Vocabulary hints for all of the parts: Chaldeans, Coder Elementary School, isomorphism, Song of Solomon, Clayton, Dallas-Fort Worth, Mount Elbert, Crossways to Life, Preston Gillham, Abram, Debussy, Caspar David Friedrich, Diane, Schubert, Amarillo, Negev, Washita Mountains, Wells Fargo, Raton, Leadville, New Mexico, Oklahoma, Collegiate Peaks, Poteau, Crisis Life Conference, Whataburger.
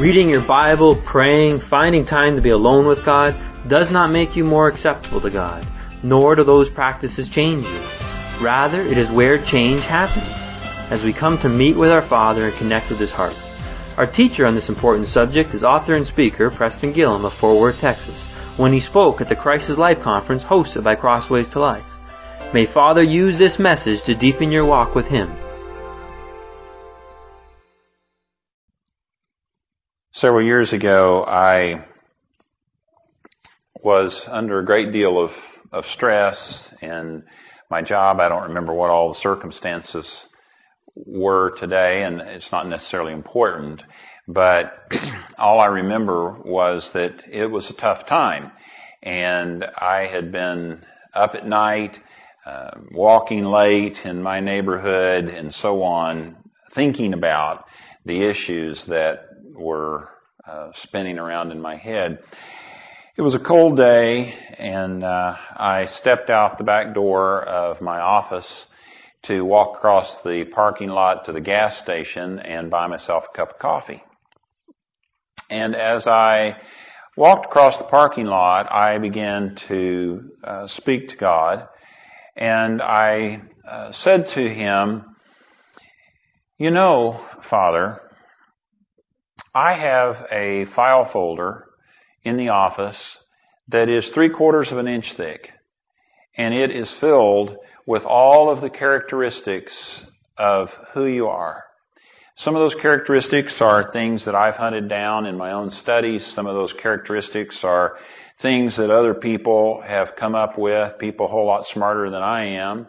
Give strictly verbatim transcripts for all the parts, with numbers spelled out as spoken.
Reading your Bible, praying, finding time to be alone with God does not make you more acceptable to God, nor do those practices change you. Rather, it is where change happens, as we come to meet with our Father and connect with His heart. Our teacher on this important subject is author and speaker Preston Gillham of Fort Worth, Texas, when he spoke at the Crisis Life Conference hosted by Crossways to Life. May Father use this message to deepen your walk with Him. Several years ago, I was under a great deal of, of stress, and my job, I don't remember what all the circumstances were today, and it's not necessarily important, but all I remember was that it was a tough time, and I had been up at night, uh, walking late in my neighborhood, and so on, thinking about the issues that were uh, spinning around in my head. It was a cold day, and uh, I stepped out the back door of my office to walk across the parking lot to the gas station and buy myself a cup of coffee. And as I walked across the parking lot, I began to uh, speak to God, and I uh, said to Him, "You know, Father, I have a file folder in the office that is three quarters of an inch thick, and it is filled with all of the characteristics of who you are. Some of those characteristics are things that I've hunted down in my own studies. Some of those characteristics are things that other people have come up with, people a whole lot smarter than I am.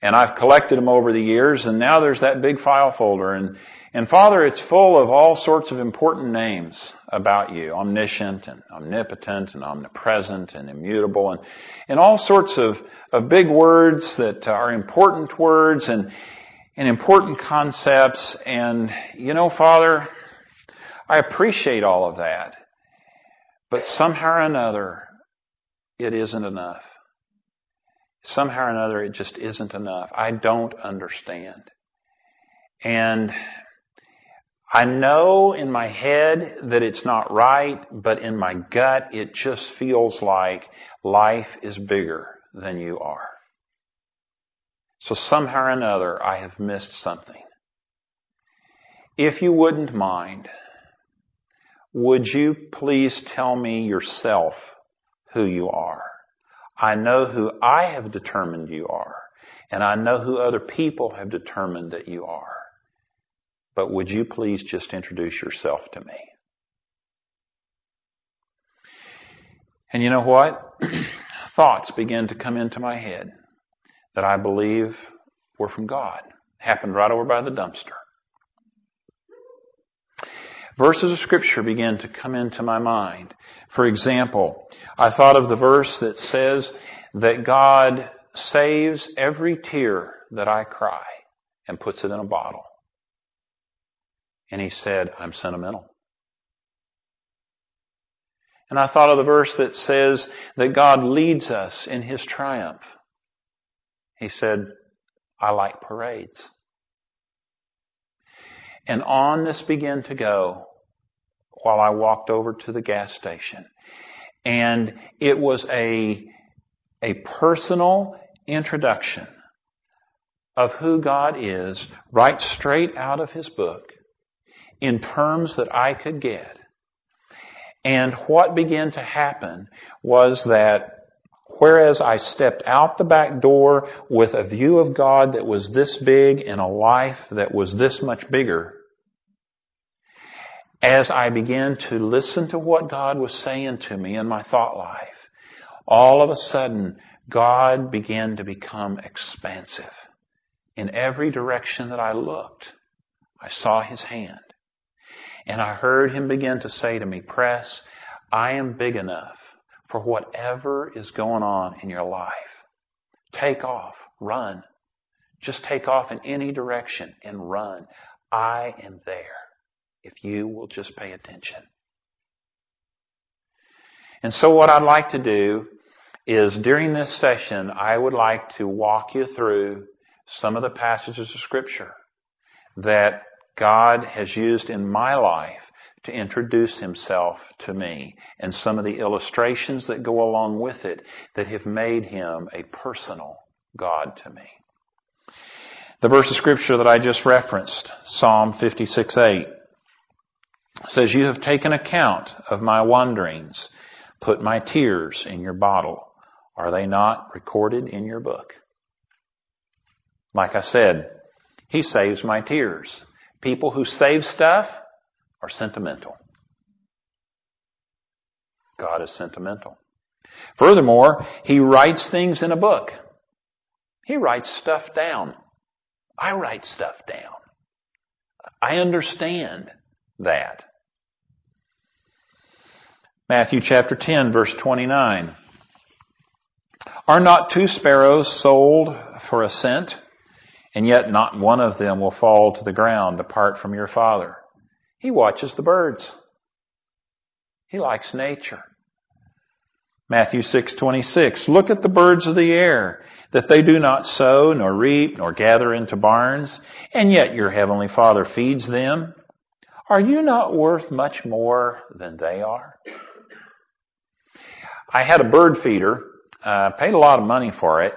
And I've collected them over the years, and now there's that big file folder. And, and Father, it's full of all sorts of important names about you, omniscient and omnipotent and omnipresent and immutable, and, and all sorts of, of big words that are important words and, and important concepts. And, you know, Father, I appreciate all of that, but somehow or another, it isn't enough. Somehow or another, it just isn't enough. I don't understand. And I know in my head that it's not right, but in my gut, it just feels like life is bigger than you are. So somehow or another, I have missed something. If you wouldn't mind, would you please tell me yourself who you are? I know who I have determined you are, and I know who other people have determined that you are. But would you please just introduce yourself to me?" And you know what? Thoughts began to come into my head that I believe were from God. Happened right over by the dumpster. Verses of Scripture began to come into my mind. For example, I thought of the verse that says that God saves every tear that I cry and puts it in a bottle. And He said, "I'm sentimental." And I thought of the verse that says that God leads us in His triumph. He said, "I like parades." And on this began to go while I walked over to the gas station. And it was a, a personal introduction of who God is, right straight out of His book, in terms that I could get. And what began to happen was that whereas I stepped out the back door with a view of God that was this big and a life that was this much bigger, as I began to listen to what God was saying to me in my thought life, all of a sudden, God began to become expansive. In every direction that I looked, I saw His hand. And I heard Him begin to say to me, "Press, I am big enough for whatever is going on in your life. Take off. Run. Just take off in any direction and run. I am there if you will just pay attention." And so what I'd like to do is during this session, I would like to walk you through some of the passages of Scripture that God has used in my life to introduce himself to me and some of the illustrations that go along with it that have made him a personal God to me. The verse of scripture that I just referenced, Psalm fifty-six eight, says, "You have taken account of my wanderings, put my tears in your bottle. Are they not recorded in your book?" Like I said, he saves my tears. People who save stuff are sentimental. God is sentimental. Furthermore, he writes things in a book. He writes stuff down. I write stuff down. I understand that. Matthew chapter ten, verse twenty-nine. "Are not two sparrows sold for a cent? And yet not one of them will fall to the ground apart from your Father. He watches the birds." He likes nature. Matthew six twenty-six, "Look at the birds of the air, that they do not sow, nor reap, nor gather into barns, and yet your heavenly Father feeds them. Are you not worth much more than they are?" I had a bird feeder, uh, paid a lot of money for it,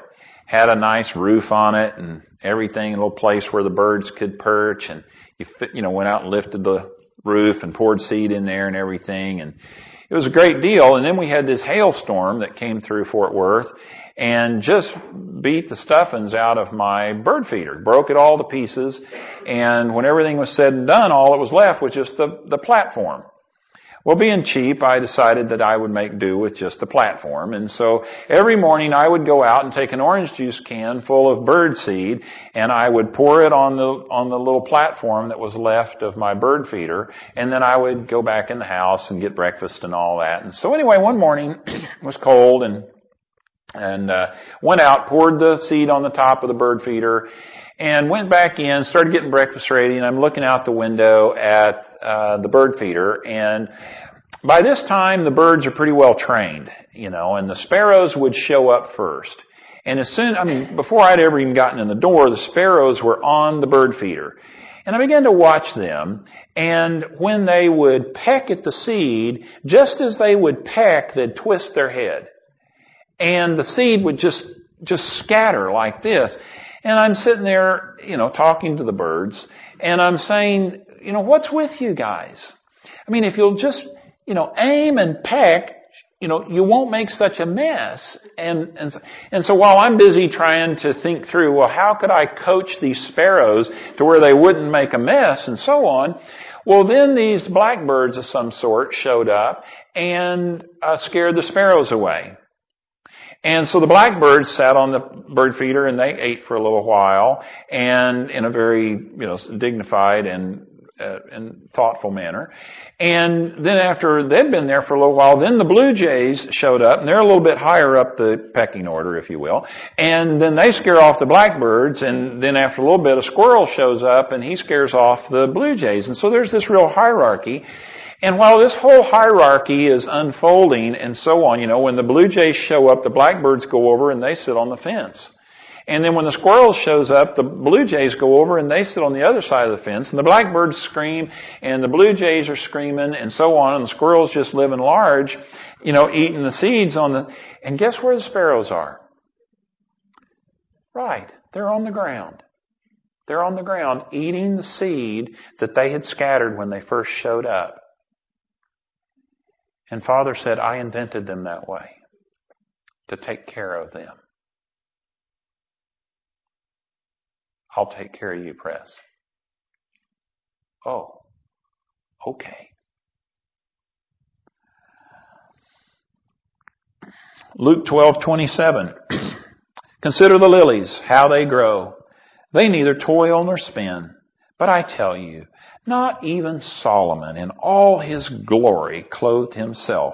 had a nice roof on it and everything, a little place where the birds could perch, and you fit, you know, went out and lifted the roof and poured seed in there and everything, and it was a great deal. And then we had this hailstorm that came through Fort Worth and just beat the stuffings out of my bird feeder, broke it all to pieces, and when everything was said and done, all that was left was just the, the platform. Well, being cheap, I decided that I would make do with just the platform. And so every morning I would go out and take an orange juice can full of bird seed, and I would pour it on the on the little platform that was left of my bird feeder. And then I would go back in the house and get breakfast and all that. And so anyway, one morning it was cold, and and uh, went out, poured the seed on the top of the bird feeder, and went back in, started getting breakfast ready, and I'm looking out the window at uh, the bird feeder. And by this time, the birds are pretty well trained, you know, and the sparrows would show up first. And as soon, I mean, before I'd ever even gotten in the door, the sparrows were on the bird feeder. And I began to watch them, and when they would peck at the seed, just as they would peck, they'd twist their head. And the seed would just just scatter like this. And I'm sitting there, you know, talking to the birds, and I'm saying, you know, what's with you guys? I mean, if you'll just, you know, aim and peck, you know, you won't make such a mess. And, and, so, and so while I'm busy trying to think through, well, how could I coach these sparrows to where they wouldn't make a mess and so on? Well, then these blackbirds of some sort showed up and uh, scared the sparrows away. And so the blackbirds sat on the bird feeder and they ate for a little while, and in a very, you know, dignified and, uh, and thoughtful manner. And then after they'd been there for a little while, then the blue jays showed up, and they're a little bit higher up the pecking order, if you will. And then they scare off the blackbirds, and then after a little bit a squirrel shows up and he scares off the blue jays. And so there's this real hierarchy. And while this whole hierarchy is unfolding and so on, you know, when the blue jays show up, the blackbirds go over and they sit on the fence. And then when the squirrel shows up, the blue jays go over and they sit on the other side of the fence. And the blackbirds scream, and the blue jays are screaming, and so on. And the squirrel's just living large, you know, eating the seeds on the... And guess where the sparrows are? Right. They're on the ground. They're on the ground eating the seed that they had scattered when they first showed up. And Father said, I invented them that way, to take care of them. I'll take care of you, Press. Oh, okay. Luke twelve twenty-seven. Consider the lilies, how they grow. They neither toil nor spin. But I tell you, not even Solomon in all his glory clothed himself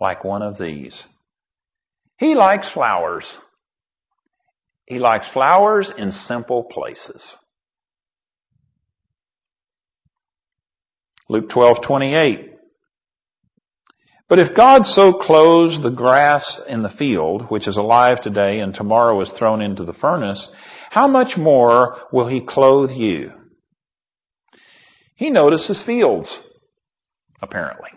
like one of these. He likes flowers. He likes flowers in simple places. Luke twelve twenty-eight. But if God so clothes the grass in the field, which is alive today and tomorrow is thrown into the furnace, how much more will he clothe you? He notices fields. apparently.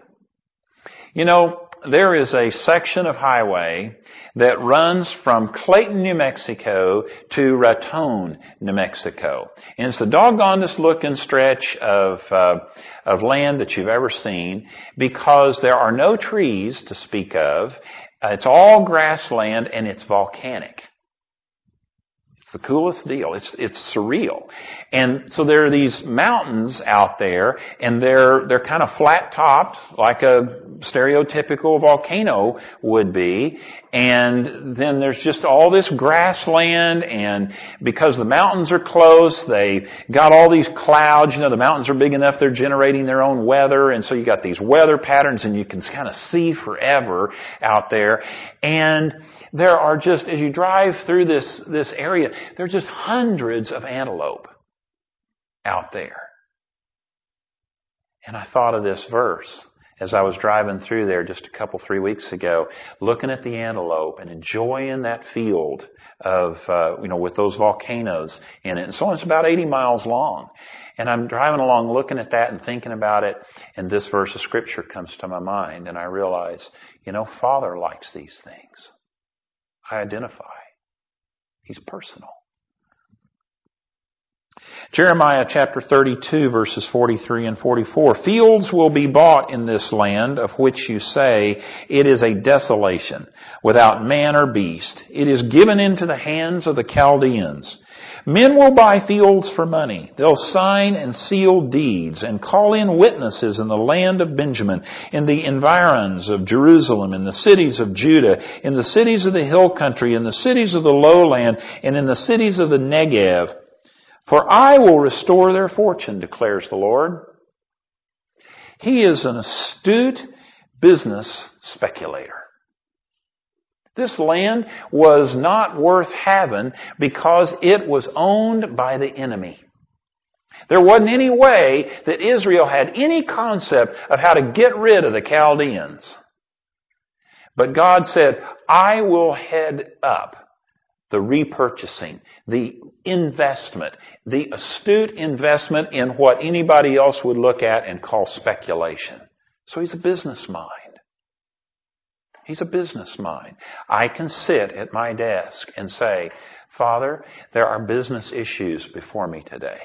You know, there is a section of highway that runs from Clayton, New Mexico to Raton, New Mexico. And it's the doggonest looking stretch of, uh, of land that you've ever seen because there are no trees to speak of. Uh, it's all grassland and it's volcanic. The coolest deal. It's, it's surreal. And so there are these mountains out there and they're, they're kind of flat topped like a stereotypical volcano would be. And then there's just all this grassland, and because the mountains are close, they got all these clouds. You know, the mountains are big enough they're generating their own weather, and so you got these weather patterns and you can kind of see forever out there. And there are just, as you drive through this, this area, there are just hundreds of antelope out there. And I thought of this verse as I was driving through there just a couple, three weeks ago, looking at the antelope and enjoying that field of, uh, you know, with those volcanoes in it. And so it's about eighty miles long. And I'm driving along looking at that and thinking about it. And this verse of Scripture comes to my mind. And I realize, you know, Father likes these things. I identify. He's personal. Jeremiah chapter thirty-two, verses forty-three and forty-four. Fields will be bought in this land of which you say, it is a desolation, without man or beast. It is given into the hands of the Chaldeans. Men will buy fields for money. They'll sign and seal deeds and call in witnesses in the land of Benjamin, in the environs of Jerusalem, in the cities of Judah, in the cities of the hill country, in the cities of the lowland, and in the cities of the Negev. For I will restore their fortune, declares the Lord. He is an astute business speculator. This land was not worth having because it was owned by the enemy. There wasn't any way that Israel had any concept of how to get rid of the Chaldeans. But God said, I will head up the repurchasing, the investment, the astute investment in what anybody else would look at and call speculation. So he's a business mind. He's a business mind. I can sit at my desk and say, Father, there are business issues before me today.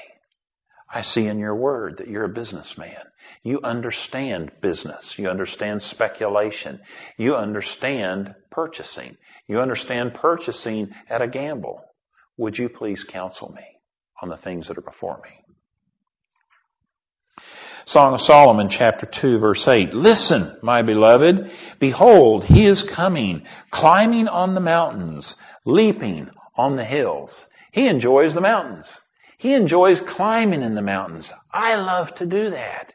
I see in your word that you're a businessman. You understand business. You understand speculation. You understand purchasing. You understand purchasing at a gamble. Would you please counsel me on the things that are before me? Song of Solomon, chapter two, verse eight. Listen, my beloved. Behold, he is coming, climbing on the mountains, leaping on the hills. He enjoys the mountains. He enjoys climbing in the mountains. I love to do that.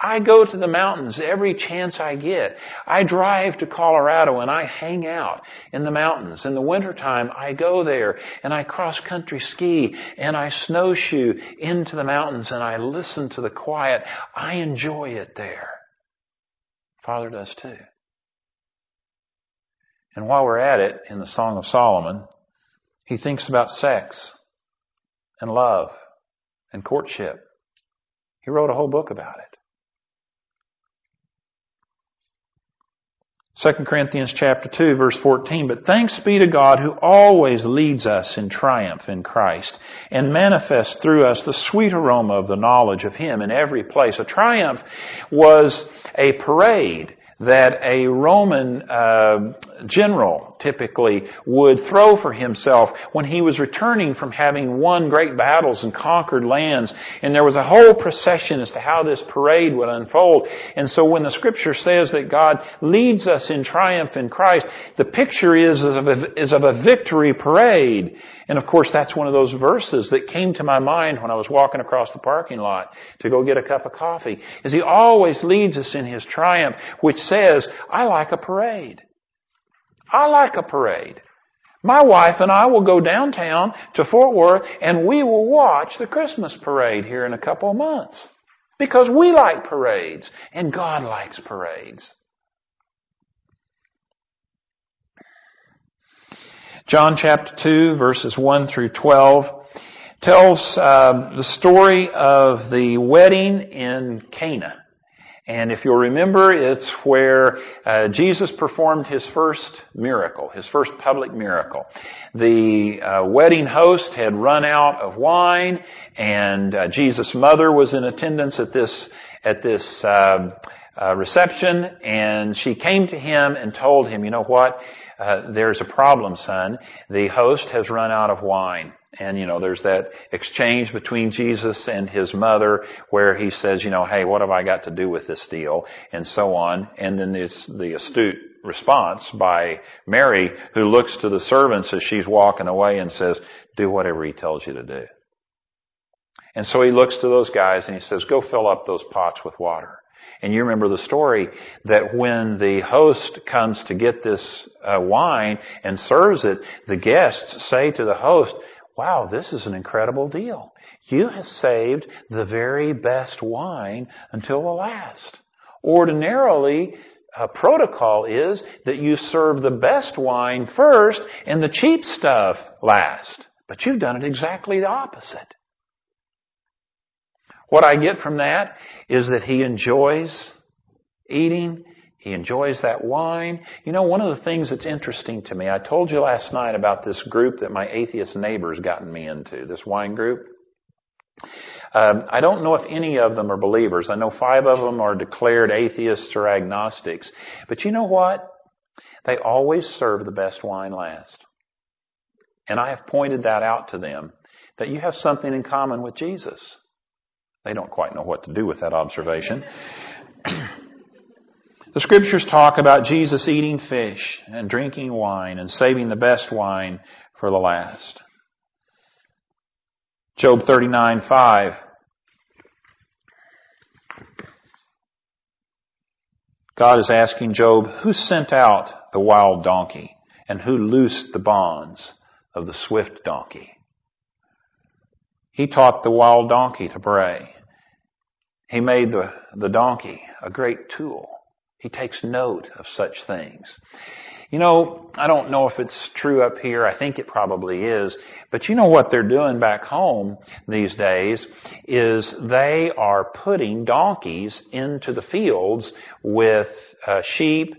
I go to the mountains every chance I get. I drive to Colorado and I hang out in the mountains. In the wintertime, I go there and I cross-country ski and I snowshoe into the mountains and I listen to the quiet. I enjoy it there. Father does too. And while we're at it, in the Song of Solomon, he thinks about sex and love and courtship. He wrote a whole book about it. Second Corinthians chapter two, verse fourteen, but thanks be to God who always leads us in triumph in Christ and manifests through us the sweet aroma of the knowledge of Him in every place. A triumph was a parade that a Roman uh, general typically would throw for himself when he was returning from having won great battles and conquered lands. And there was a whole procession as to how this parade would unfold. And so when the Scripture says that God leads us in triumph in Christ, the picture is of a, is of a victory parade. And of course, that's one of those verses that came to my mind when I was walking across the parking lot to go get a cup of coffee, is He always leads us in His triumph, which says, I like a parade. I like a parade. My wife and I will go downtown to Fort Worth and we will watch the Christmas parade here in a couple of months because we like parades and God likes parades. John chapter two, verses one through twelve tells uh, the story of the wedding in Cana. And if you'll remember, it's where uh, Jesus performed his first miracle, his first public miracle. The uh, wedding host had run out of wine, and uh, Jesus' mother was in attendance at this at this uh, uh, reception, and she came to him and told him, "You know what? Uh, there's a problem, son. The host has run out of wine." And, you know, there's that exchange between Jesus and his mother where he says, you know, hey, what have I got to do with this deal? And so on. And then there's the astute response by Mary, who looks to the servants as she's walking away and says, do whatever he tells you to do. And so he looks to those guys and he says, go fill up those pots with water. And you remember the story that when the host comes to get this uh, wine and serves it, the guests say to the host, wow, this is an incredible deal. You have saved the very best wine until the last. Ordinarily, a protocol is that you serve the best wine first and the cheap stuff last. But you've done it exactly the opposite. What I get from that is that he enjoys eating. He enjoys that wine. You know, one of the things that's interesting to me, I told you last night about this group that my atheist neighbor's gotten me into, this wine group. Um, I don't know if any of them are believers. I know five of them are declared atheists or agnostics. But you know what? They always serve the best wine last. And I have pointed that out to them, that you have something in common with Jesus. They don't quite know what to do with that observation. The scriptures talk about Jesus eating fish and drinking wine and saving the best wine for the last. Job thirty-nine five. God is asking Job, who sent out the wild donkey and who loosed the bonds of the swift donkey? He taught the wild donkey to bray. He made the, the donkey a great tool. He takes note of such things. You know, I don't know if it's true up here. I think it probably is. But you know what they're doing back home these days is they are putting donkeys into the fields with uh, sheep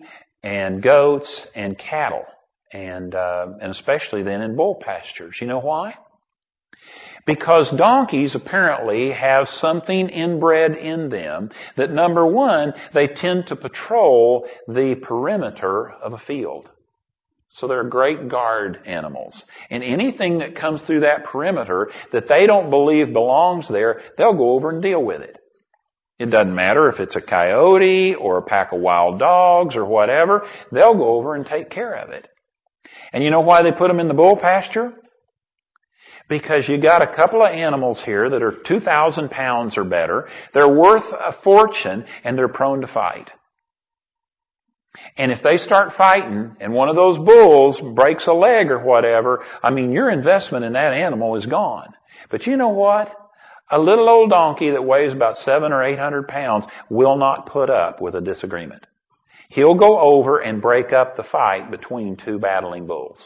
and goats and cattle, and uh, and especially then in bull pastures. You know why? Because donkeys apparently have something inbred in them that, number one, they tend to patrol the perimeter of a field. So they're great guard animals. And anything that comes through that perimeter that they don't believe belongs there, they'll go over and deal with it. It doesn't matter if it's a coyote or a pack of wild dogs or whatever. They'll go over and take care of it. And you know why they put them in the bull pasture? Because you got a couple of animals here that are two thousand pounds or better. They're worth a fortune, and they're prone to fight. And if they start fighting and one of those bulls breaks a leg or whatever, I mean, your investment in that animal is gone. But you know what? A little old donkey that weighs about seven or eight hundred pounds will not put up with a disagreement. He'll go over and break up the fight between two battling bulls.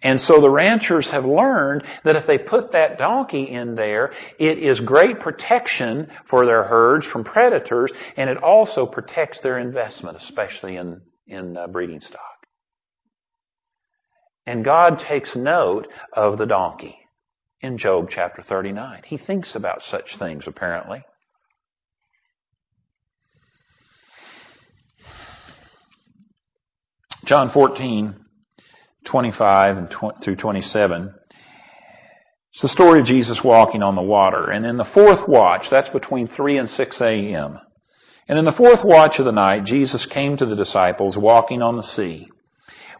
And so the ranchers have learned that if they put that donkey in there, it is great protection for their herds from predators, and it also protects their investment, especially in, in uh, breeding stock. And God takes note of the donkey in Job chapter thirty-nine. He thinks about such things, apparently. John fourteen twenty-five through twenty-seven. It's the story of Jesus walking on the water. And in the fourth watch, that's between three and six a.m. And in the fourth watch of the night, Jesus came to the disciples walking on the sea.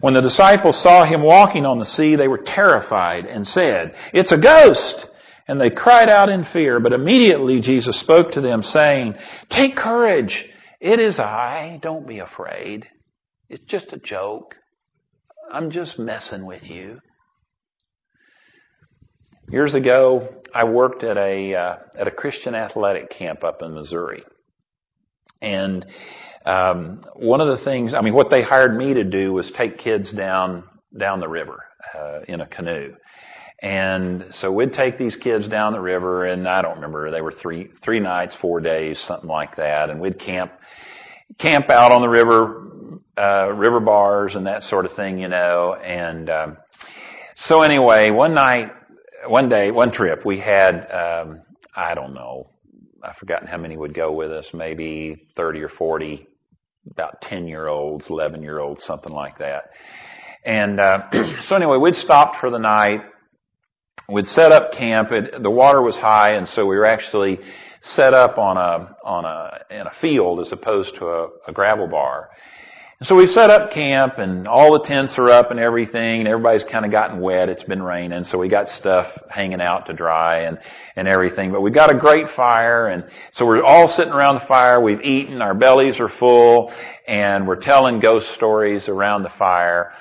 When the disciples saw him walking on the sea, they were terrified and said, "It's a ghost!" And they cried out in fear. But immediately Jesus spoke to them, saying, "Take courage! It is I. Don't be afraid. It's just a joke. I'm just messing with you." Years ago, I worked at a uh, at a Christian athletic camp up in Missouri, and um, one of the things, I mean, what they hired me to do was take kids down down the river uh, in a canoe, And so we'd take these kids down the river, and I don't remember, they were three three nights, four days, something like that. And we'd camp camp out on the river, uh, river bars and that sort of thing, you know. And um, so anyway, one night, one day, one trip, we had, um, I don't know, I've forgotten how many would go with us, maybe thirty or forty, about ten-year-olds, eleven-year-olds, something like that. And uh, so anyway, we'd stopped for the night. We'd set up camp. It, the water was high, and so we were actually set up on a on a in a field as opposed to a, a gravel bar. And so we set up camp, and all the tents are up and everything, and everybody's kind of gotten wet. It's been raining, so we got stuff hanging out to dry and and everything. But we got a great fire, and so we're all sitting around the fire. We've eaten, our bellies are full, and we're telling ghost stories around the fire.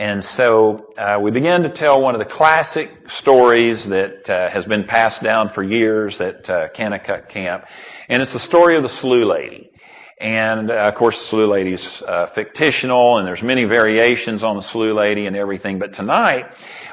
And so uh, we began to tell one of the classic stories that uh, has been passed down for years at uh, Cana Camp, and it's the story of the Slough Lady. And uh, of course, the Slough Lady's uh, fictional, and there's many variations on the Slough Lady and everything. But tonight,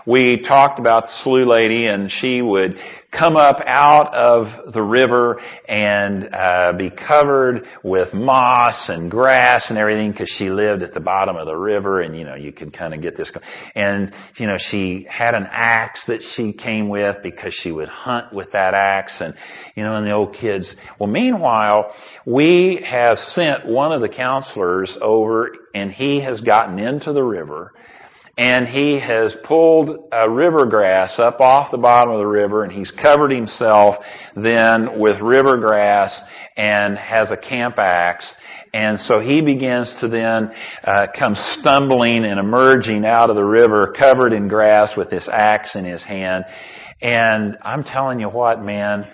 we talked about the Slough Lady, and she would come up out of the river and uh, be covered with moss and grass and everything, because she lived at the bottom of the river, and you know, you could kind of get this going. And you know, she had an axe that she came with because she would hunt with that axe, and you know, and the old kids. Well, meanwhile, we have sent one of the counselors over, and he has gotten into the river. And he has pulled uh, river grass up off the bottom of the river, and he's covered himself then with river grass and has a camp axe. And so he begins to then uh, come stumbling and emerging out of the river covered in grass with this axe in his hand. And I'm telling you what, man,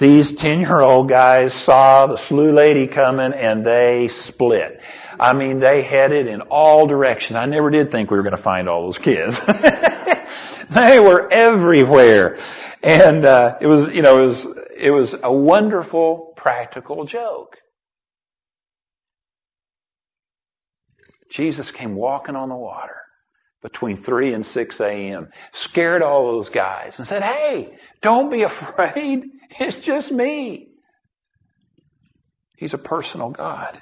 these ten-year-old guys saw the Slough Lady coming, and they split. I mean, they headed in all directions. I never did think we were going to find all those kids. They were everywhere. And uh, it was, you know, it was it was a wonderful practical joke. Jesus came walking on the water between three and six a.m., scared all those guys and said, "Hey, don't be afraid. It's just me." He's a personal God.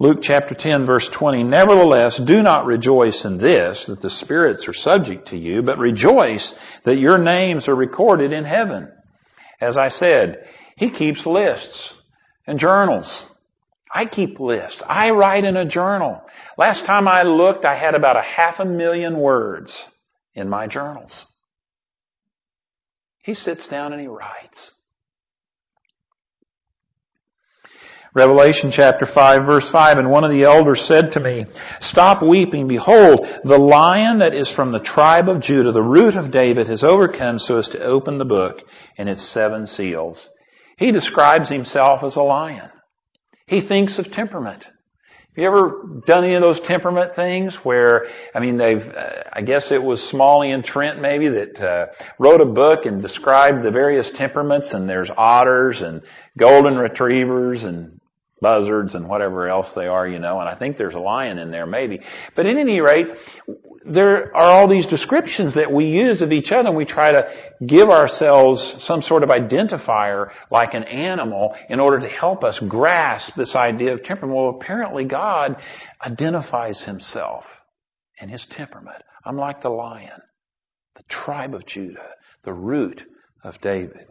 Luke chapter ten, verse twenty, "Nevertheless, do not rejoice in this, that the spirits are subject to you, but rejoice that your names are recorded in heaven." As I said, he keeps lists and journals. I keep lists. I write in a journal. Last time I looked, I had about a half a million words in my journals. He sits down and he writes. Revelation chapter five, verse five, "And one of the elders said to me, 'Stop weeping. Behold, the lion that is from the tribe of Judah, the root of David, has overcome so as to open the book and its seven seals.'" He describes himself as a lion. He thinks of temperament. Have you ever done any of those temperament things where, I mean, they've, uh, I guess it was Smalley and Trent maybe that uh, wrote a book and described the various temperaments, and there's otters and golden retrievers and buzzards and whatever else they are, you know, and I think there's a lion in there maybe. But at any rate, there are all these descriptions that we use of each other, and we try to give ourselves some sort of identifier like an animal in order to help us grasp this idea of temperament. Well, apparently God identifies himself and his temperament. I'm like the lion, the tribe of Judah, the root of David.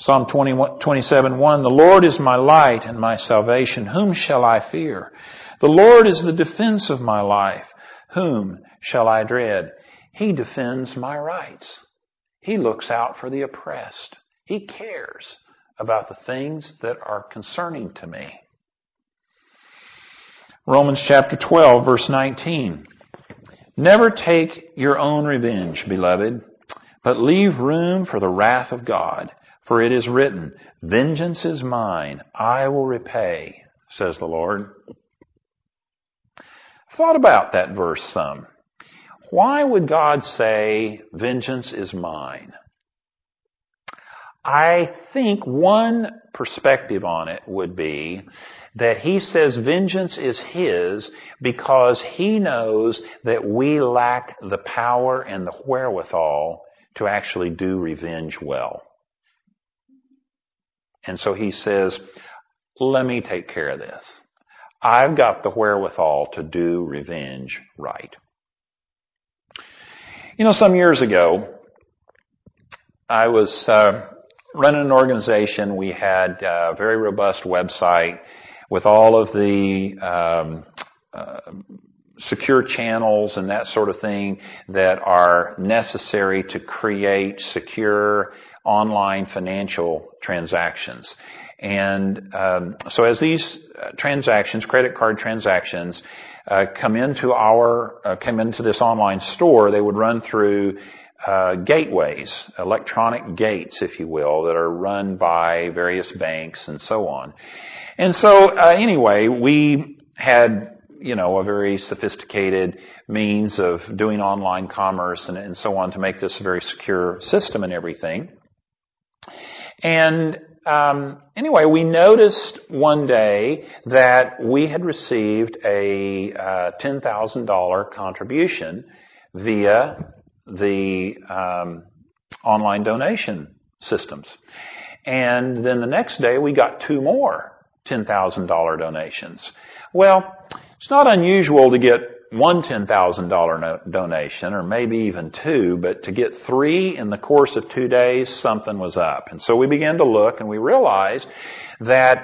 Psalm twenty-seven, one, "The Lord is my light and my salvation. Whom shall I fear? The Lord is the defense of my life. Whom shall I dread?" He defends my rights. He looks out for the oppressed. He cares about the things that are concerning to me. Romans chapter twelve, verse nineteen, "Never take your own revenge, beloved, but leave room for the wrath of God. For it is written, 'Vengeance is mine, I will repay,' says the Lord." I thought about that verse some. Why would God say, "Vengeance is mine"? I think one perspective on it would be that he says vengeance is his because he knows that we lack the power and the wherewithal to actually do revenge well. And so he says, let me take care of this. I've got the wherewithal to do revenge right. You know, some years ago, I was uh, running an organization. We had a very robust website with all of the um, uh, secure channels and that sort of thing that are necessary to create secure online financial transactions. And um, so as these transactions, credit card transactions, uh, come into our, uh, come into this online store, they would run through uh, gateways, electronic gates, if you will, that are run by various banks and so on. And so uh, anyway, we had, you know, a very sophisticated means of doing online commerce and, and so on to make this a very secure system and everything. And Um, anyway, we noticed one day that we had received a uh, ten thousand dollars contribution via the um, online donation systems. And then the next day we got two more ten thousand dollars donations. Well, it's not unusual to get one ten thousand dollars donation, or maybe even two, but to get three in the course of two days, something was up. And so we began to look, and we realized that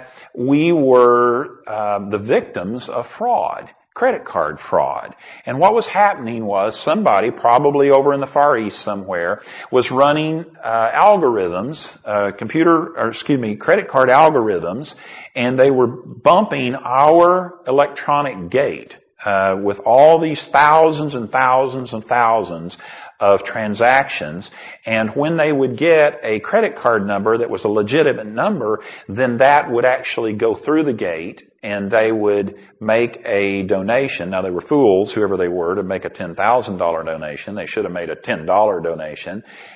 we were uh, the victims of fraud, credit card fraud. And what was happening was somebody, probably over in the Far East somewhere, was running uh, algorithms, uh, computer, or excuse me, credit card algorithms, and they were bumping our electronic gate Uh, with all these thousands and thousands and thousands of transactions. And when they would get a credit card number that was a legitimate number, then that would actually go through the gate and they would make a donation. Now, they were fools, whoever they were, to make a ten thousand dollars donation. They should have made a ten dollars donation,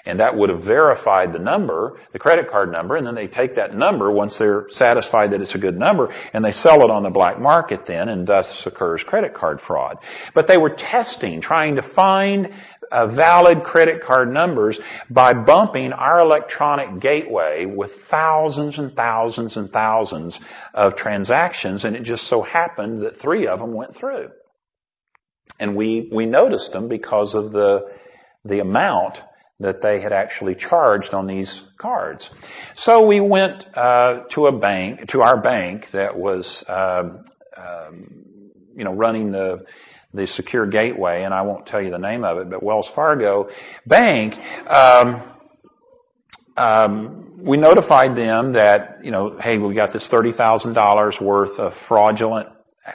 and that would have verified the number, the credit card number, and then they take that number once they're satisfied that it's a good number, and they sell it on the black market then, and thus occurs credit card fraud. But they were testing, trying to find uh, valid credit card numbers by bumping our electronic gateway with thousands and thousands and thousands of transactions. And it just so happened that three of them went through. And we, we noticed them because of the, the amount that they had actually charged on these cards. So we went uh, to a bank, to our bank that was, um, um, you know, running the, the secure gateway, and I won't tell you the name of it, but Wells Fargo Bank. Um, um, We notified them that, you know, hey, we got this thirty thousand dollars worth of fraudulent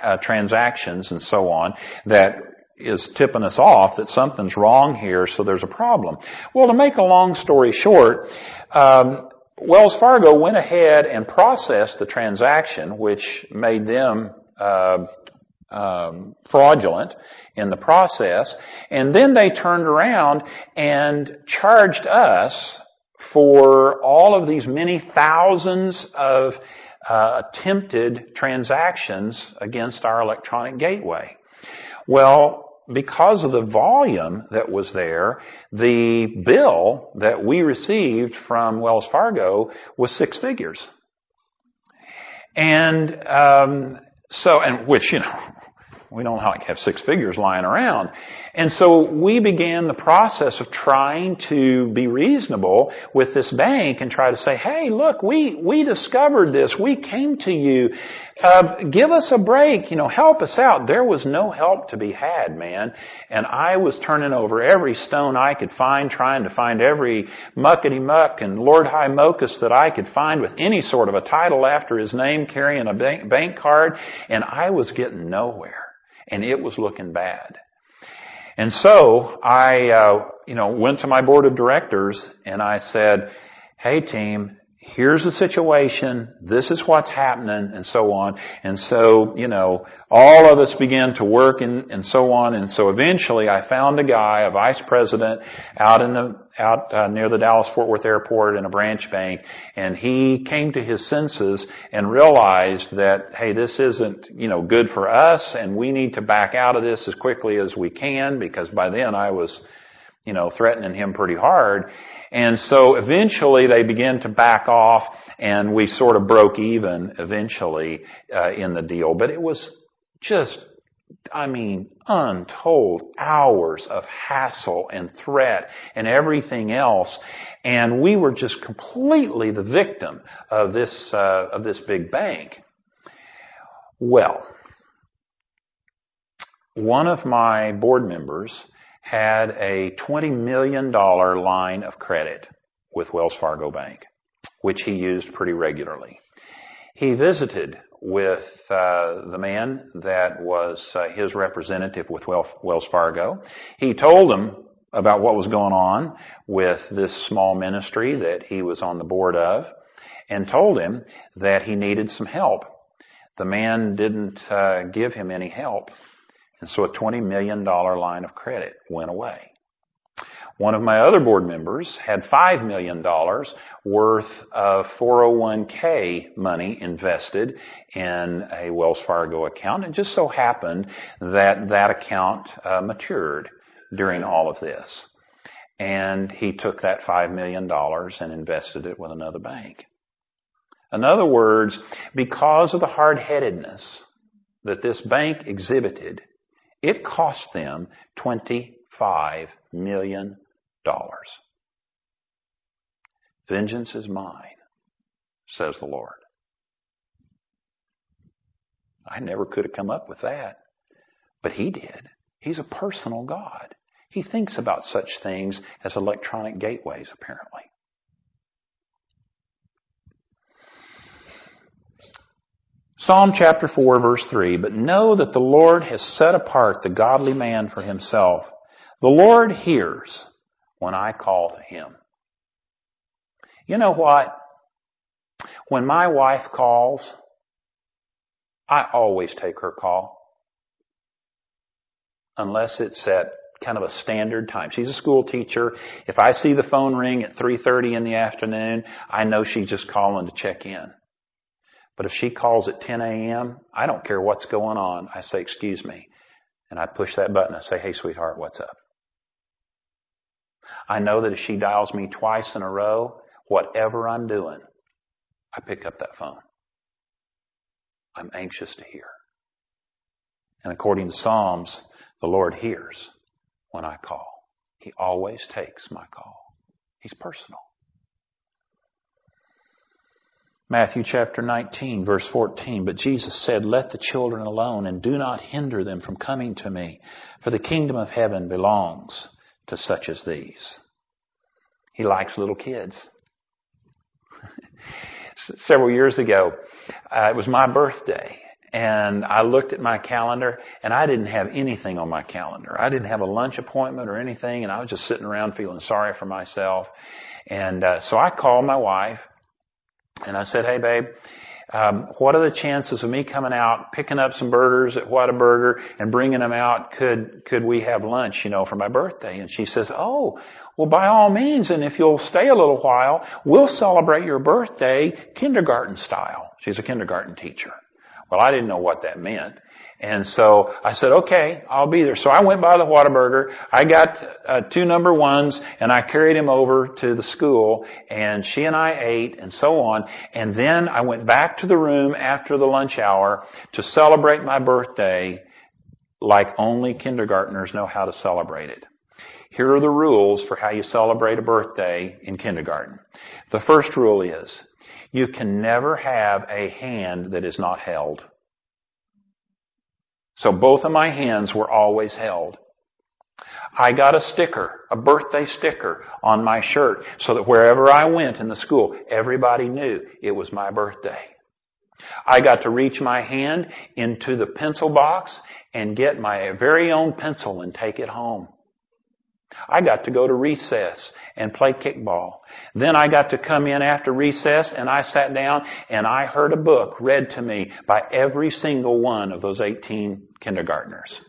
uh, transactions and so on that is tipping us off that something's wrong here, so there's a problem. Well, to make a long story short, um, Wells Fargo went ahead and processed the transaction, which made them uh, um, fraudulent in the process, and then they turned around and charged us for all of these many thousands of uh, attempted transactions against our electronic gateway. Well, because of the volume that was there, the bill that we received from Wells Fargo was six figures. And um, so, and which, you know, we don't have six figures lying around. And so we began the process of trying to be reasonable with this bank and try to say, hey, look, we, we discovered this. We came to you. Uh, give us a break. You know, help us out. There was no help to be had, man. And I was turning over every stone I could find, trying to find every muckety-muck and Lord High Mocus that I could find with any sort of a title after his name carrying a bank, bank card. And I was getting nowhere. And it was looking bad. And so I, uh, you know, went to my board of directors and I said, hey team, here's the situation, this is what's happening, and so on. And so, you know, all of us began to work and, and so on. And so eventually I found a guy, a vice president, out in the, out uh, near the Dallas-Fort Worth airport in a branch bank, and he came to his senses and realized that, hey, this isn't, you know, good for us, and we need to back out of this as quickly as we can, because by then I was, you know, threatening him pretty hard. And so eventually they began to back off, and we sort of broke even eventually uh, in the deal. But it was just, I mean, untold hours of hassle and threat and everything else. And we were just completely the victim of this, uh, of this big bank. Well, one of my board members had a twenty million dollars line of credit with Wells Fargo Bank, which he used pretty regularly. He visited with uh, the man that was uh, his representative with Wells Fargo. He told him about what was going on with this small ministry that he was on the board of, and told him that he needed some help. The man didn't uh, give him any help. And so a twenty million dollars line of credit went away. One of my other board members had five million dollars worth of four oh one k money invested in a Wells Fargo account. It just so happened that that account uh, matured during all of this. And he took that five million dollars and invested it with another bank. In other words, because of the hard-headedness that this bank exhibited, it cost them twenty-five million dollars. Vengeance is mine, says the Lord. I never could have come up with that, but He did. He's a personal God. He thinks about such things as electronic gateways, apparently. Psalm chapter four, verse three, but know that the Lord has set apart the godly man for Himself. The Lord hears when I call to Him. You know what? When my wife calls, I always take her call. Unless it's at kind of a standard time. She's a school teacher. If I see the phone ring at three thirty in the afternoon, I know she's just calling to check in. But if she calls at ten a.m., I don't care what's going on. I say, excuse me. And I push that button. I say, hey, sweetheart, what's up? I know that if she dials me twice in a row, whatever I'm doing, I pick up that phone. I'm anxious to hear. And according to Psalms, the Lord hears when I call. He always takes my call. He's personal. Matthew chapter nineteen, verse fourteen, but Jesus said, let the children alone and do not hinder them from coming to me, for the kingdom of heaven belongs to such as these. He likes little kids. Several years ago, uh, it was my birthday, and I looked at my calendar, and I didn't have anything on my calendar. I didn't have a lunch appointment or anything, and I was just sitting around feeling sorry for myself. And uh, so I called my wife. And I said, hey, babe, um, what are the chances of me coming out, picking up some burgers at Whataburger and bringing them out? Could could we have lunch, you know, for my birthday? And she says, oh, well, by all means, and if you'll stay a little while, we'll celebrate your birthday kindergarten style. She's a kindergarten teacher. Well, I didn't know what that meant. And so I said, okay, I'll be there. So I went by the Whataburger. I got uh, two number ones, and I carried him over to the school, and she and I ate and so on. And then I went back to the room after the lunch hour to celebrate my birthday like only kindergartners know how to celebrate it. Here are the rules for how you celebrate a birthday in kindergarten. The first rule is you can never have a hand that is not held. So both of my hands were always held. I got a sticker, a birthday sticker on my shirt so that wherever I went in the school, everybody knew it was my birthday. I got to reach my hand into the pencil box and get my very own pencil and take it home. I got to go to recess and play kickball. Then I got to come in after recess and I sat down and I heard a book read to me by every single one of those eighteen kindergartners.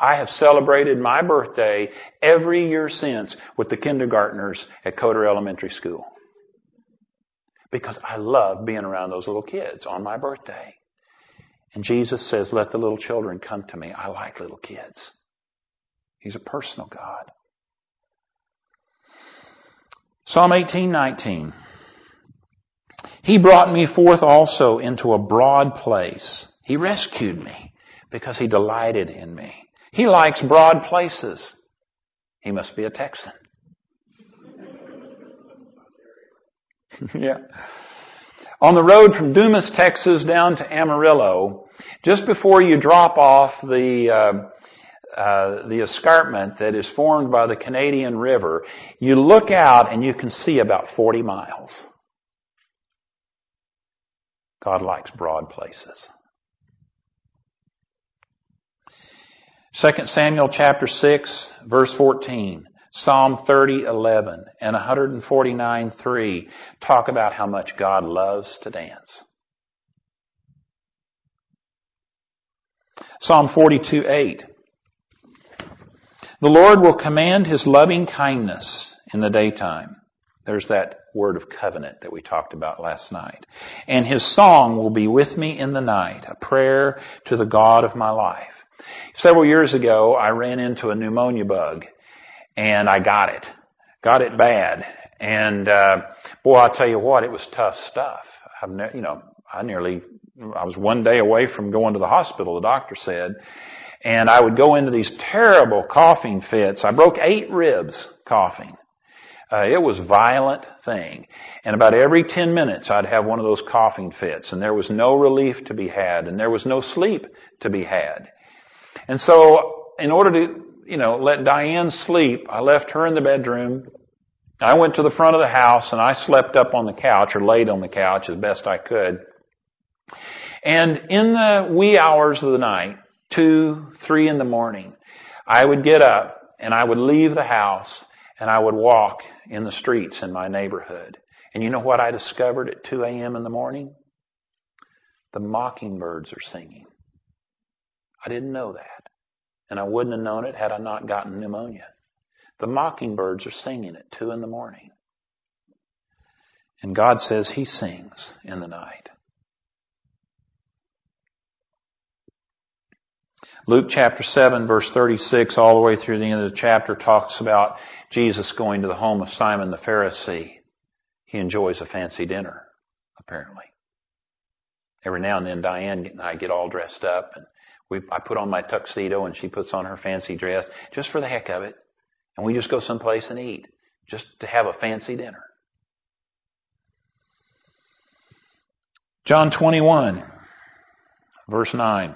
I have celebrated my birthday every year since with the kindergartners at Coder Elementary School. Because I love being around those little kids on my birthday. And Jesus says, let the little children come to me. I like little kids. He's a personal God. Psalm eighteen nineteen. He brought me forth also into a broad place. He rescued me because he delighted in me. He likes broad places. He must be a Texan. Yeah. On the road from Dumas, Texas down to Amarillo, just before you drop off the uh, uh, the escarpment that is formed by the Canadian River, you look out and you can see about forty miles. God likes broad places. Second Samuel chapter six, verse fourteen. Psalm thirty eleven and one forty-nine three talk about how much God loves to dance. Psalm forty-two eight. The Lord will command his loving kindness in the daytime. There's that word of covenant that we talked about last night. And his song will be with me in the night, a prayer to the God of my life. Several years ago, I ran into a pneumonia bug. And I got it. Got it bad. And, uh, boy, I'll tell you what, it was tough stuff. I've ne- you know, I nearly, I was one day away from going to the hospital, the doctor said. And I would go into these terrible coughing fits. I broke eight ribs coughing. Uh, it was a violent thing. And about every ten minutes I'd have one of those coughing fits. And there was no relief to be had. And there was no sleep to be had. And so, in order to, you know, let Diane sleep, I left her in the bedroom. I went to the front of the house and I slept up on the couch or laid on the couch as best I could. And in the wee hours of the night, two, three in the morning, I would get up and I would leave the house and I would walk in the streets in my neighborhood. And you know what I discovered at two a.m. in the morning? The mockingbirds are singing. I didn't know that. And I wouldn't have known it had I not gotten pneumonia. The mockingbirds are singing at two in the morning. And God says he sings in the night. Luke chapter seven, verse thirty-six, all the way through the end of the chapter, talks about Jesus going to the home of Simon the Pharisee. He enjoys a fancy dinner, apparently. Every now and then, Diane and I get all dressed up and We, I put on my tuxedo and she puts on her fancy dress just for the heck of it. And we just go someplace and eat just to have a fancy dinner. John twenty-one, verse nine.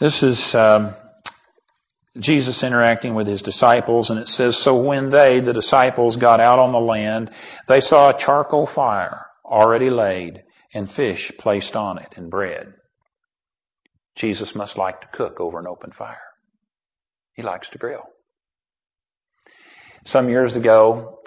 This is um, Jesus interacting with his disciples, and it says, so when they, the disciples, got out on the land, they saw a charcoal fire already laid, and fish placed on it, and bread. Jesus must like to cook over an open fire. He likes to grill. Some years ago,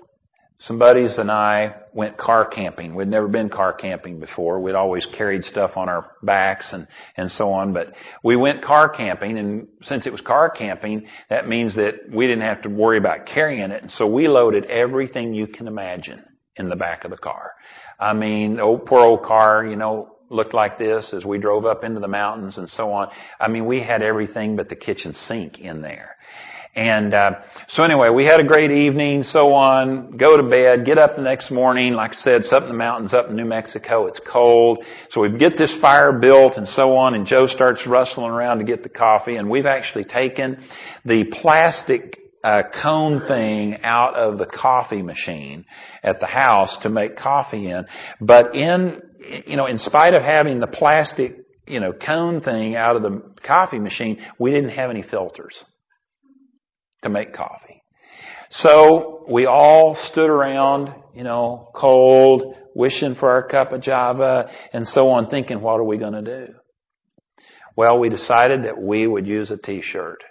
some buddies and I went car camping. We'd never been car camping before. We'd always carried stuff on our backs and, and so on. But we went car camping, and since it was car camping, that means that we didn't have to worry about carrying it. And so we loaded everything you can imagine in the back of the car. I mean, old, poor old car, you know, looked like this as we drove up into the mountains and so on. I mean, we had everything but the kitchen sink in there. And uh, so anyway, we had a great evening, so on, go to bed, get up the next morning. Like I said, it's up in the mountains, up in New Mexico. It's cold. So we get this fire built and so on, and Joe starts rustling around to get the coffee. And we've actually taken the plastic a cone thing out of the coffee machine at the house to make coffee in. But in, you know, in spite of having the plastic, you know, cone thing out of the coffee machine, we didn't have any filters to make coffee. So we all stood around, you know, cold, wishing for our cup of java and so on, thinking, what are we going to do? Well, we decided that we would use a T-shirt.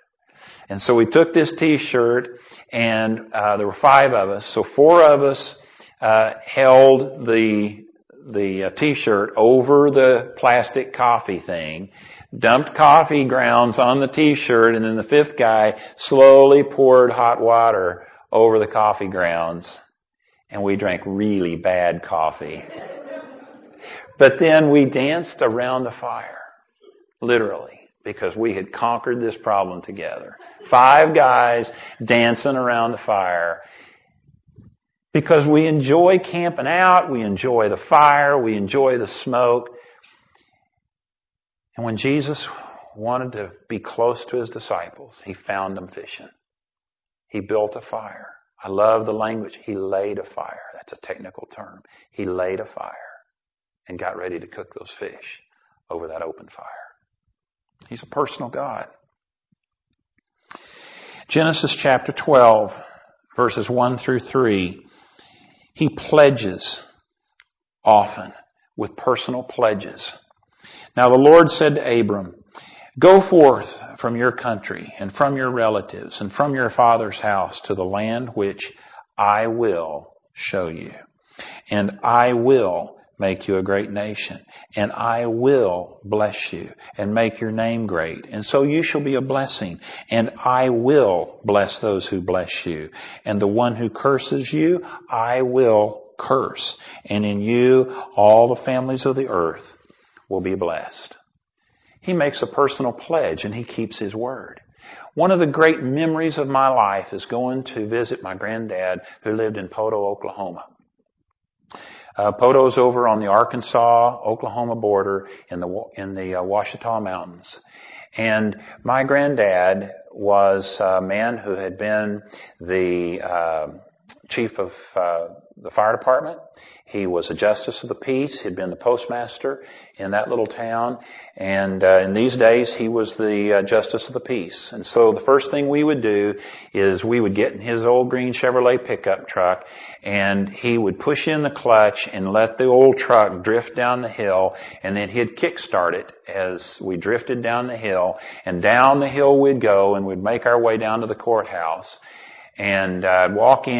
And so we took this T-shirt, and uh, there were five of us. So four of us uh, held the the uh, T-shirt over the plastic coffee thing, dumped coffee grounds on the T-shirt, and then the fifth guy slowly poured hot water over the coffee grounds, and we drank really bad coffee. But then we danced around the fire, literally, because we had conquered this problem together. Five guys dancing around the fire because we enjoy camping out, we enjoy the fire, we enjoy the smoke. And when Jesus wanted to be close to his disciples, he found them fishing. He built a fire. I love the language. He laid a fire. That's a technical term. He laid a fire and got ready to cook those fish over that open fire. He's a personal God. Genesis chapter twelve, verses one through three. He pledges often with personal pledges. Now the Lord said to Abram, "Go forth from your country and from your relatives and from your father's house to the land which I will show you. And I will make you a great nation, and I will bless you and make your name great. And so you shall be a blessing, and I will bless those who bless you. And the one who curses you, I will curse. And in you, all the families of the earth will be blessed." He makes a personal pledge, and he keeps his word. One of the great memories of my life is going to visit my granddad who lived in Poteau, Oklahoma. Uh, Poteau's over on the Arkansas-Oklahoma border in the in the uh, Washita Mountains. And my granddad was a man who had been the uh, chief of uh, the fire department. He was a justice of the peace. He'd been the postmaster in that little town. And uh, in these days, he was the uh, justice of the peace. And so the first thing we would do is we would get in his old green Chevrolet pickup truck, and he would push in the clutch and let the old truck drift down the hill, and then he'd kickstart it as we drifted down the hill. And down the hill we'd go, and we'd make our way down to the courthouse. And I'd walk in,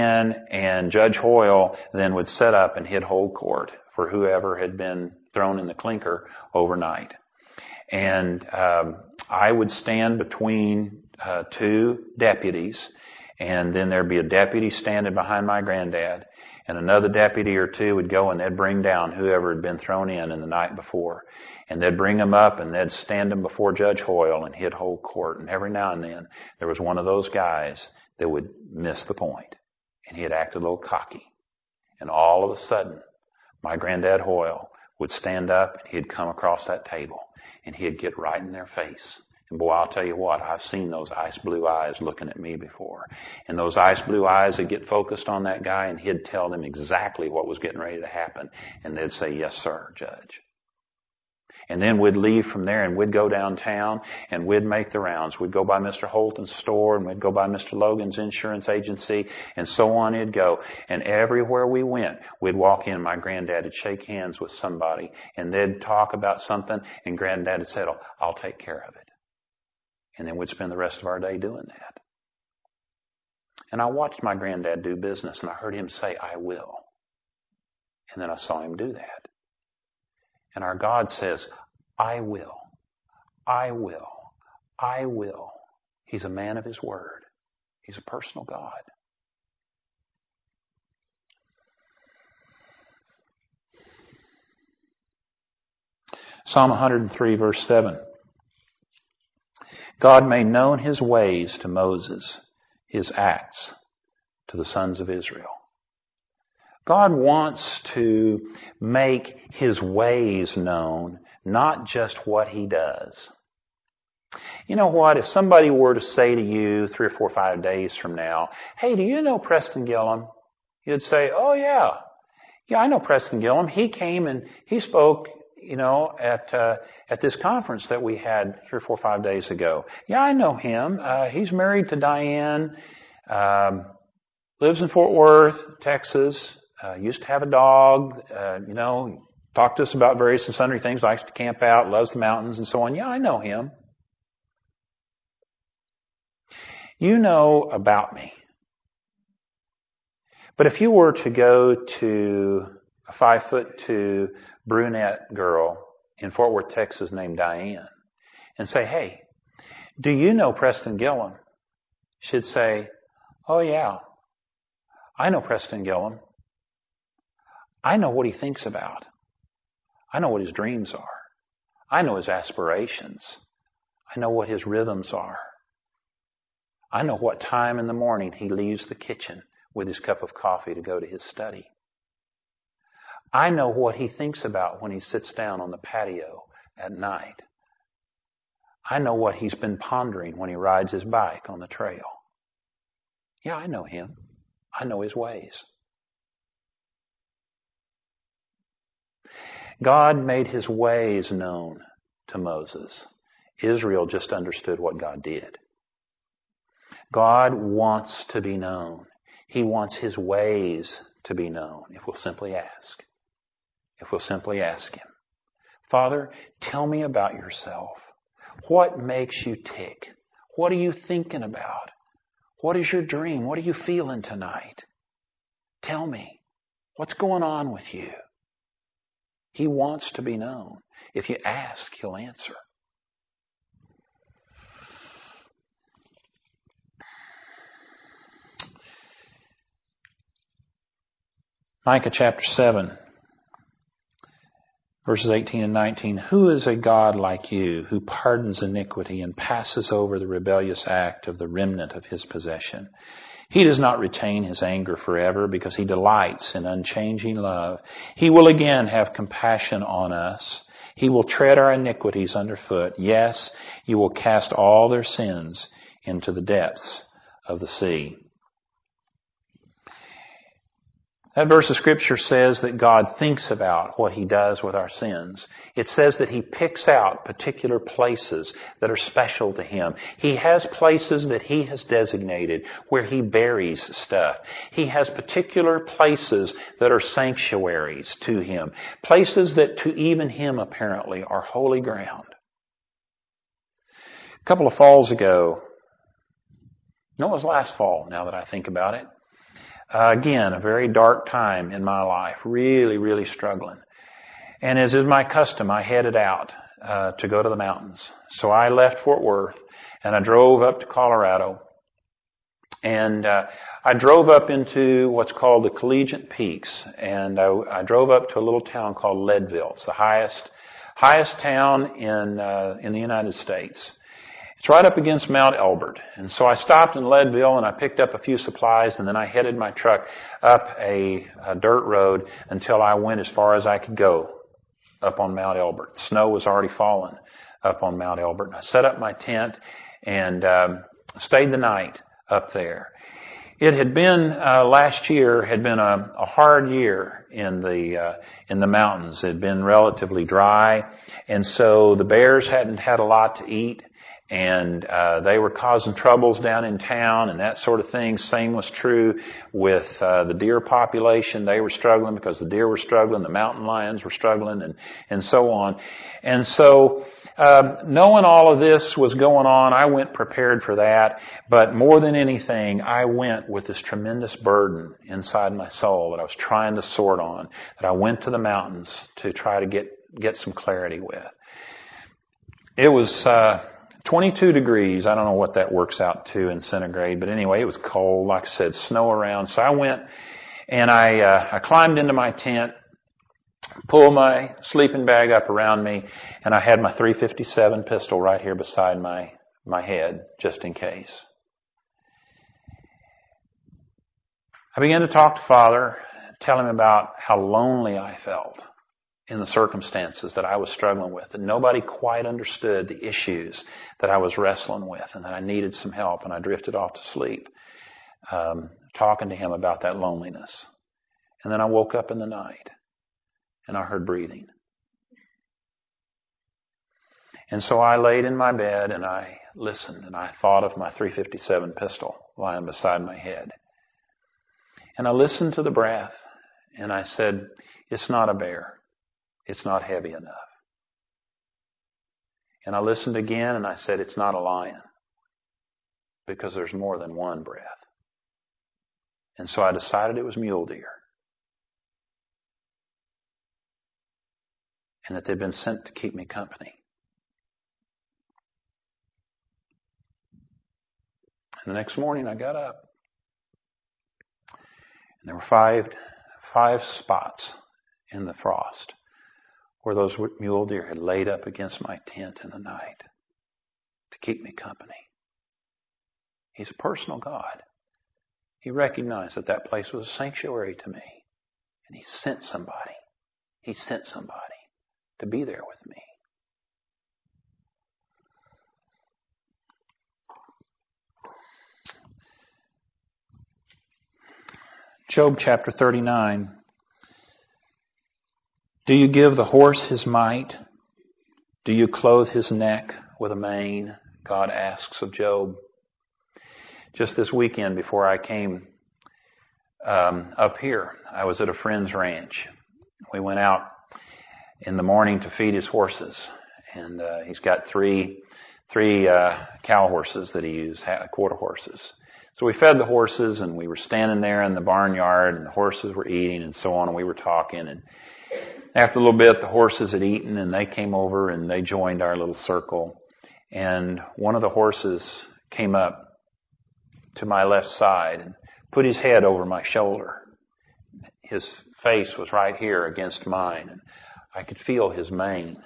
and Judge Hoyle then would set up and hit hold court for whoever had been thrown in the clinker overnight. And um, I would stand between uh, two deputies, and then there'd be a deputy standing behind my granddad, and another deputy or two would go, and they'd bring down whoever had been thrown in in the night before. And they'd bring them up, and they'd stand them before Judge Hoyle and hit hold court. And every now and then, there was one of those guys that would miss the point, and he had acted a little cocky. And all of a sudden, my granddad Hoyle would stand up, and he'd come across that table, and he'd get right in their face. And boy, I'll tell you what, I've seen those ice blue eyes looking at me before. And those ice blue eyes would get focused on that guy, and he'd tell them exactly what was getting ready to happen. And they'd say, "Yes, sir, Judge." And then we'd leave from there, and we'd go downtown, and we'd make the rounds. We'd go by Mister Holton's store, and we'd go by Mister Logan's insurance agency, and so on it'd go. And everywhere we went, we'd walk in, my granddad would shake hands with somebody, and they'd talk about something, and granddad would say, "I'll take care of it." And then we'd spend the rest of our day doing that. And I watched my granddad do business, and I heard him say, "I will." And then I saw him do that. And our God says, "I will, I will, I will." He's a man of his word. He's a personal God. Psalm one hundred three, verse seven. God made known his ways to Moses, his acts to the sons of Israel. God wants to make his ways known, not just what he does. You know what? If somebody were to say to you three or four or five days from now, "Hey, do you know Preston Gillham?" You'd say, "Oh, yeah. Yeah, I know Preston Gillham. He came and he spoke, you know, at uh, at this conference that we had three or four or five days ago. Yeah, I know him. Uh, he's married to Diane, um, lives in Fort Worth, Texas. Uh, used to have a dog, uh, you know, talked to us about various and sundry things, likes to camp out, loves the mountains and so on. Yeah, I know him. You know about me. But if you were to go to a five foot two brunette girl in Fort Worth, Texas named Diane and say, hey, do you know Preston Gillham? She'd say, oh yeah, I know Preston Gillham. I know what he thinks about. I know what his dreams are. I know his aspirations. I know what his rhythms are. I know what time in the morning he leaves the kitchen with his cup of coffee to go to his study. I know what he thinks about when he sits down on the patio at night. I know what he's been pondering when he rides his bike on the trail. Yeah, I know him. I know his ways. God made his ways known to Moses. Israel just understood what God did. God wants to be known. He wants his ways to be known, if we'll simply ask. If we'll simply ask him, Father, tell me about yourself. What makes you tick? What are you thinking about? What is your dream? What are you feeling tonight? Tell me. What's going on with you? He wants to be known. If you ask, he'll answer. Micah chapter seven, verses eighteen and nineteen. Who is a God like you who pardons iniquity and passes over the rebellious act of the remnant of his possession? He does not retain his anger forever because he delights in unchanging love. He will again have compassion on us. He will tread our iniquities underfoot. Yes, you will cast all their sins into the depths of the sea. That verse of Scripture says that God thinks about what he does with our sins. It says that he picks out particular places that are special to him. He has places that he has designated where he buries stuff. He has particular places that are sanctuaries to him. Places that to even him apparently are holy ground. A couple of falls ago, no, it was last fall now that I think about it. Uh, again, a very dark time in my life, really, really struggling. And as is my custom, I headed out uh, to go to the mountains. So I left Fort Worth, and I drove up to Colorado. And uh, I drove up into what's called the Collegiate Peaks. And I, I drove up to a little town called Leadville. It's the highest highest town in uh, in the United States. It's right up against Mount Elbert. And so I stopped in Leadville and I picked up a few supplies and then I headed my truck up a, a dirt road until I went as far as I could go up on Mount Elbert. Snow was already falling up on Mount Elbert. And I set up my tent and um, stayed the night up there. It had been, uh, last year had been a, a hard year in the, uh, in the mountains. It had been relatively dry and so the bears hadn't had a lot to eat. And uh, they were causing troubles down in town and that sort of thing. Same was true with uh, the deer population. They were struggling because the deer were struggling, the mountain lions were struggling, and and so on. And so, um, knowing all of this was going on, I went prepared for that. But more than anything, I went with this tremendous burden inside my soul that I was trying to sort on. That I went to the mountains to try to get get some clarity with. It was. Uh, twenty-two degrees, I don't know what that works out to in centigrade, but anyway, it was cold, like I said, snow around. So I went and I, uh, I climbed into my tent, pulled my sleeping bag up around me, and I had my three fifty-seven pistol right here beside my, my head, just in case. I began to talk to Father, tell him about how lonely I felt in the circumstances that I was struggling with, and nobody quite understood the issues that I was wrestling with and that I needed some help, and I drifted off to sleep um, talking to him about that loneliness. And then I woke up in the night and I heard breathing. And so I laid in my bed and I listened and I thought of my three fifty-seven pistol lying beside my head. And I listened to the breath and I said, it's not a bear. It's not heavy enough. And I listened again and I said, it's not a lion, because there's more than one breath. And so I decided it was mule deer, and that they'd been sent to keep me company. And the next morning I got up, and there were five, five spots in the frost where those mule deer had laid up against my tent in the night to keep me company. He's a personal God. He recognized that that place was a sanctuary to me, and he sent somebody. He sent somebody to be there with me. Job chapter thirty-nine. Do you give the horse his might? Do you clothe his neck with a mane? God asks of Job. Just this weekend before I came um, up here, I was at a friend's ranch. We went out in the morning to feed his horses, and uh, he's got three three uh, cow horses that he uses, quarter horses. So we fed the horses, and we were standing there in the barnyard, and the horses were eating and so on, and we were talking. And after a little bit, the horses had eaten, and they came over, and they joined our little circle. And one of the horses came up to my left side and put his head over my shoulder. His face was right here against mine, and I could feel his mane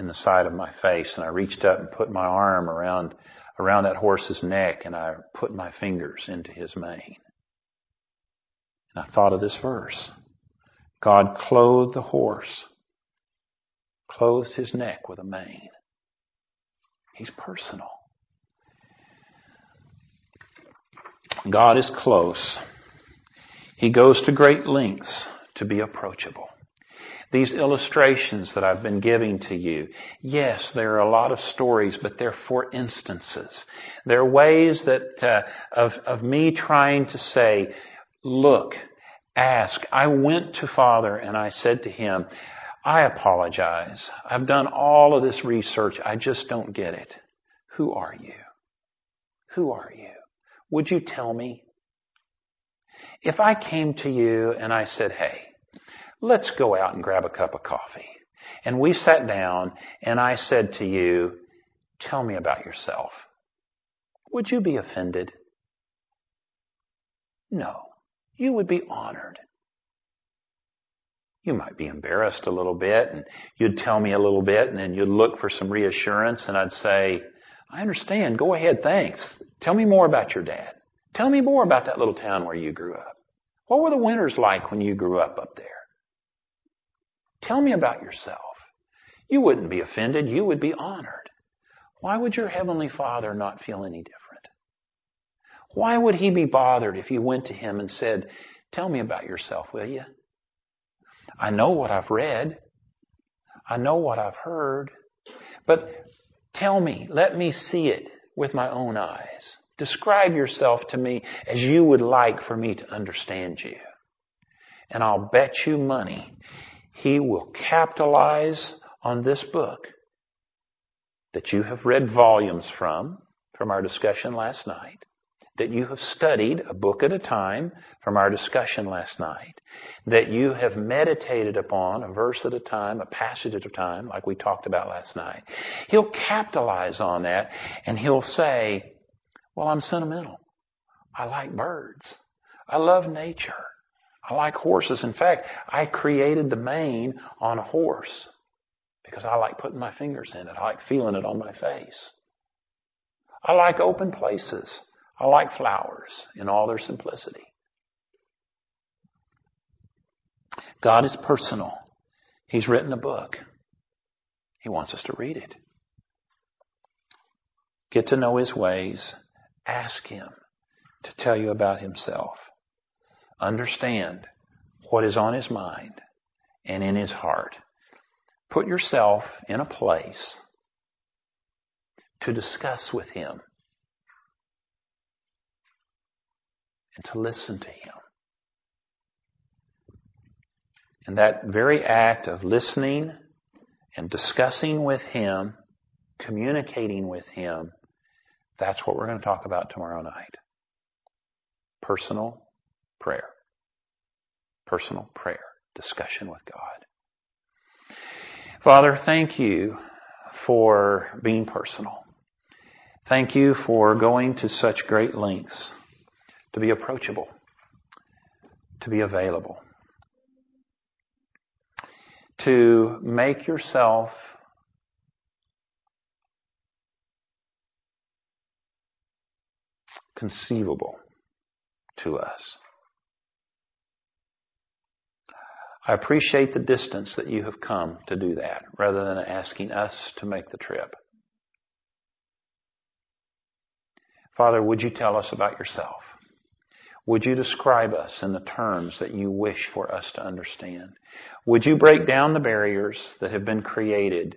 in the side of my face, and I reached up and put my arm around around that horse's neck, and I put my fingers into his mane. And I thought of this verse. God clothed the horse, clothed his neck with a mane. He's personal. God is close. He goes to great lengths to be approachable. These illustrations that I've been giving to you, yes, there are a lot of stories, but they're for instances. They're ways that uh, of of me trying to say, look, ask. I went to Father and I said to him, I apologize. I've done all of this research. I just don't get it. Who are you? Who are you? Would you tell me? If I came to you and I said, hey, let's go out and grab a cup of coffee. And we sat down, and I said to you, tell me about yourself. Would you be offended? No. You would be honored. You might be embarrassed a little bit, and you'd tell me a little bit, and then you'd look for some reassurance, and I'd say, I understand. Go ahead. Thanks. Tell me more about your dad. Tell me more about that little town where you grew up. What were the winters like when you grew up up there? Tell me about yourself. You wouldn't be offended. You would be honored. Why would your Heavenly Father not feel any different? Why would He be bothered if you went to Him and said, tell me about yourself, will you? I know what I've read. I know what I've heard. But tell me. Let me see it with my own eyes. Describe yourself to me as you would like for me to understand you. And I'll bet you money He will capitalize on this book that you have read volumes from, from our discussion last night, that you have studied a book at a time from our discussion last night, that you have meditated upon a verse at a time, a passage at a time, like we talked about last night. He'll capitalize on that, and he'll say, well, I'm sentimental. I like birds. I love nature. I like horses. In fact, I created the mane on a horse because I like putting my fingers in it. I like feeling it on my face. I like open places. I like flowers in all their simplicity. God is personal. He's written a book. He wants us to read it. Get to know His ways. Ask Him to tell you about Himself. Understand what is on His mind and in His heart. Put yourself in a place to discuss with Him and to listen to Him. And that very act of listening and discussing with him, communicating with him, that's what we're going to talk about tomorrow night. Personal prayer. Personal prayer. Discussion with God. Father, thank you for being personal. Thank you for going to such great lengths to be approachable, to be available, to make yourself conceivable to us. I appreciate the distance that you have come to do that, rather than asking us to make the trip. Father, would you tell us about yourself? Would you describe us in the terms that you wish for us to understand? Would you break down the barriers that have been created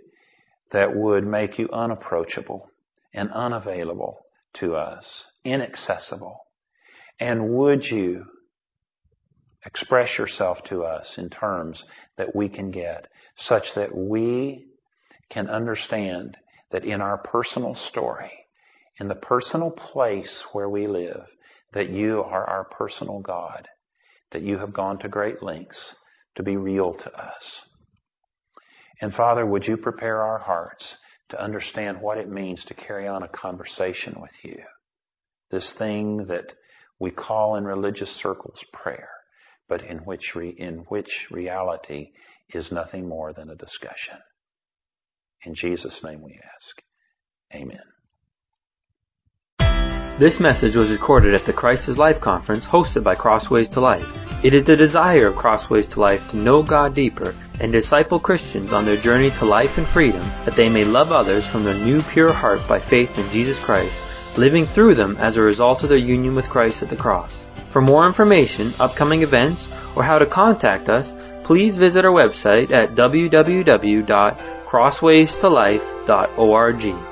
that would make you unapproachable and unavailable to us, inaccessible? And would you express yourself to us in terms that we can get, such that we can understand that in our personal story, in the personal place where we live, that you are our personal God, that you have gone to great lengths to be real to us. And Father, would you prepare our hearts to understand what it means to carry on a conversation with you, this thing that we call in religious circles prayer, but in which, re- in which reality is nothing more than a discussion. In Jesus' name we ask. Amen. This message was recorded at the Crisis Life Conference hosted by Crossways to Life. It is the desire of Crossways to Life to know God deeper and disciple Christians on their journey to life and freedom, that they may love others from their new pure heart by faith in Jesus Christ, living through them as a result of their union with Christ at the cross. For more information, upcoming events, or how to contact us, please visit our website at w w w dot crossways to life dot org.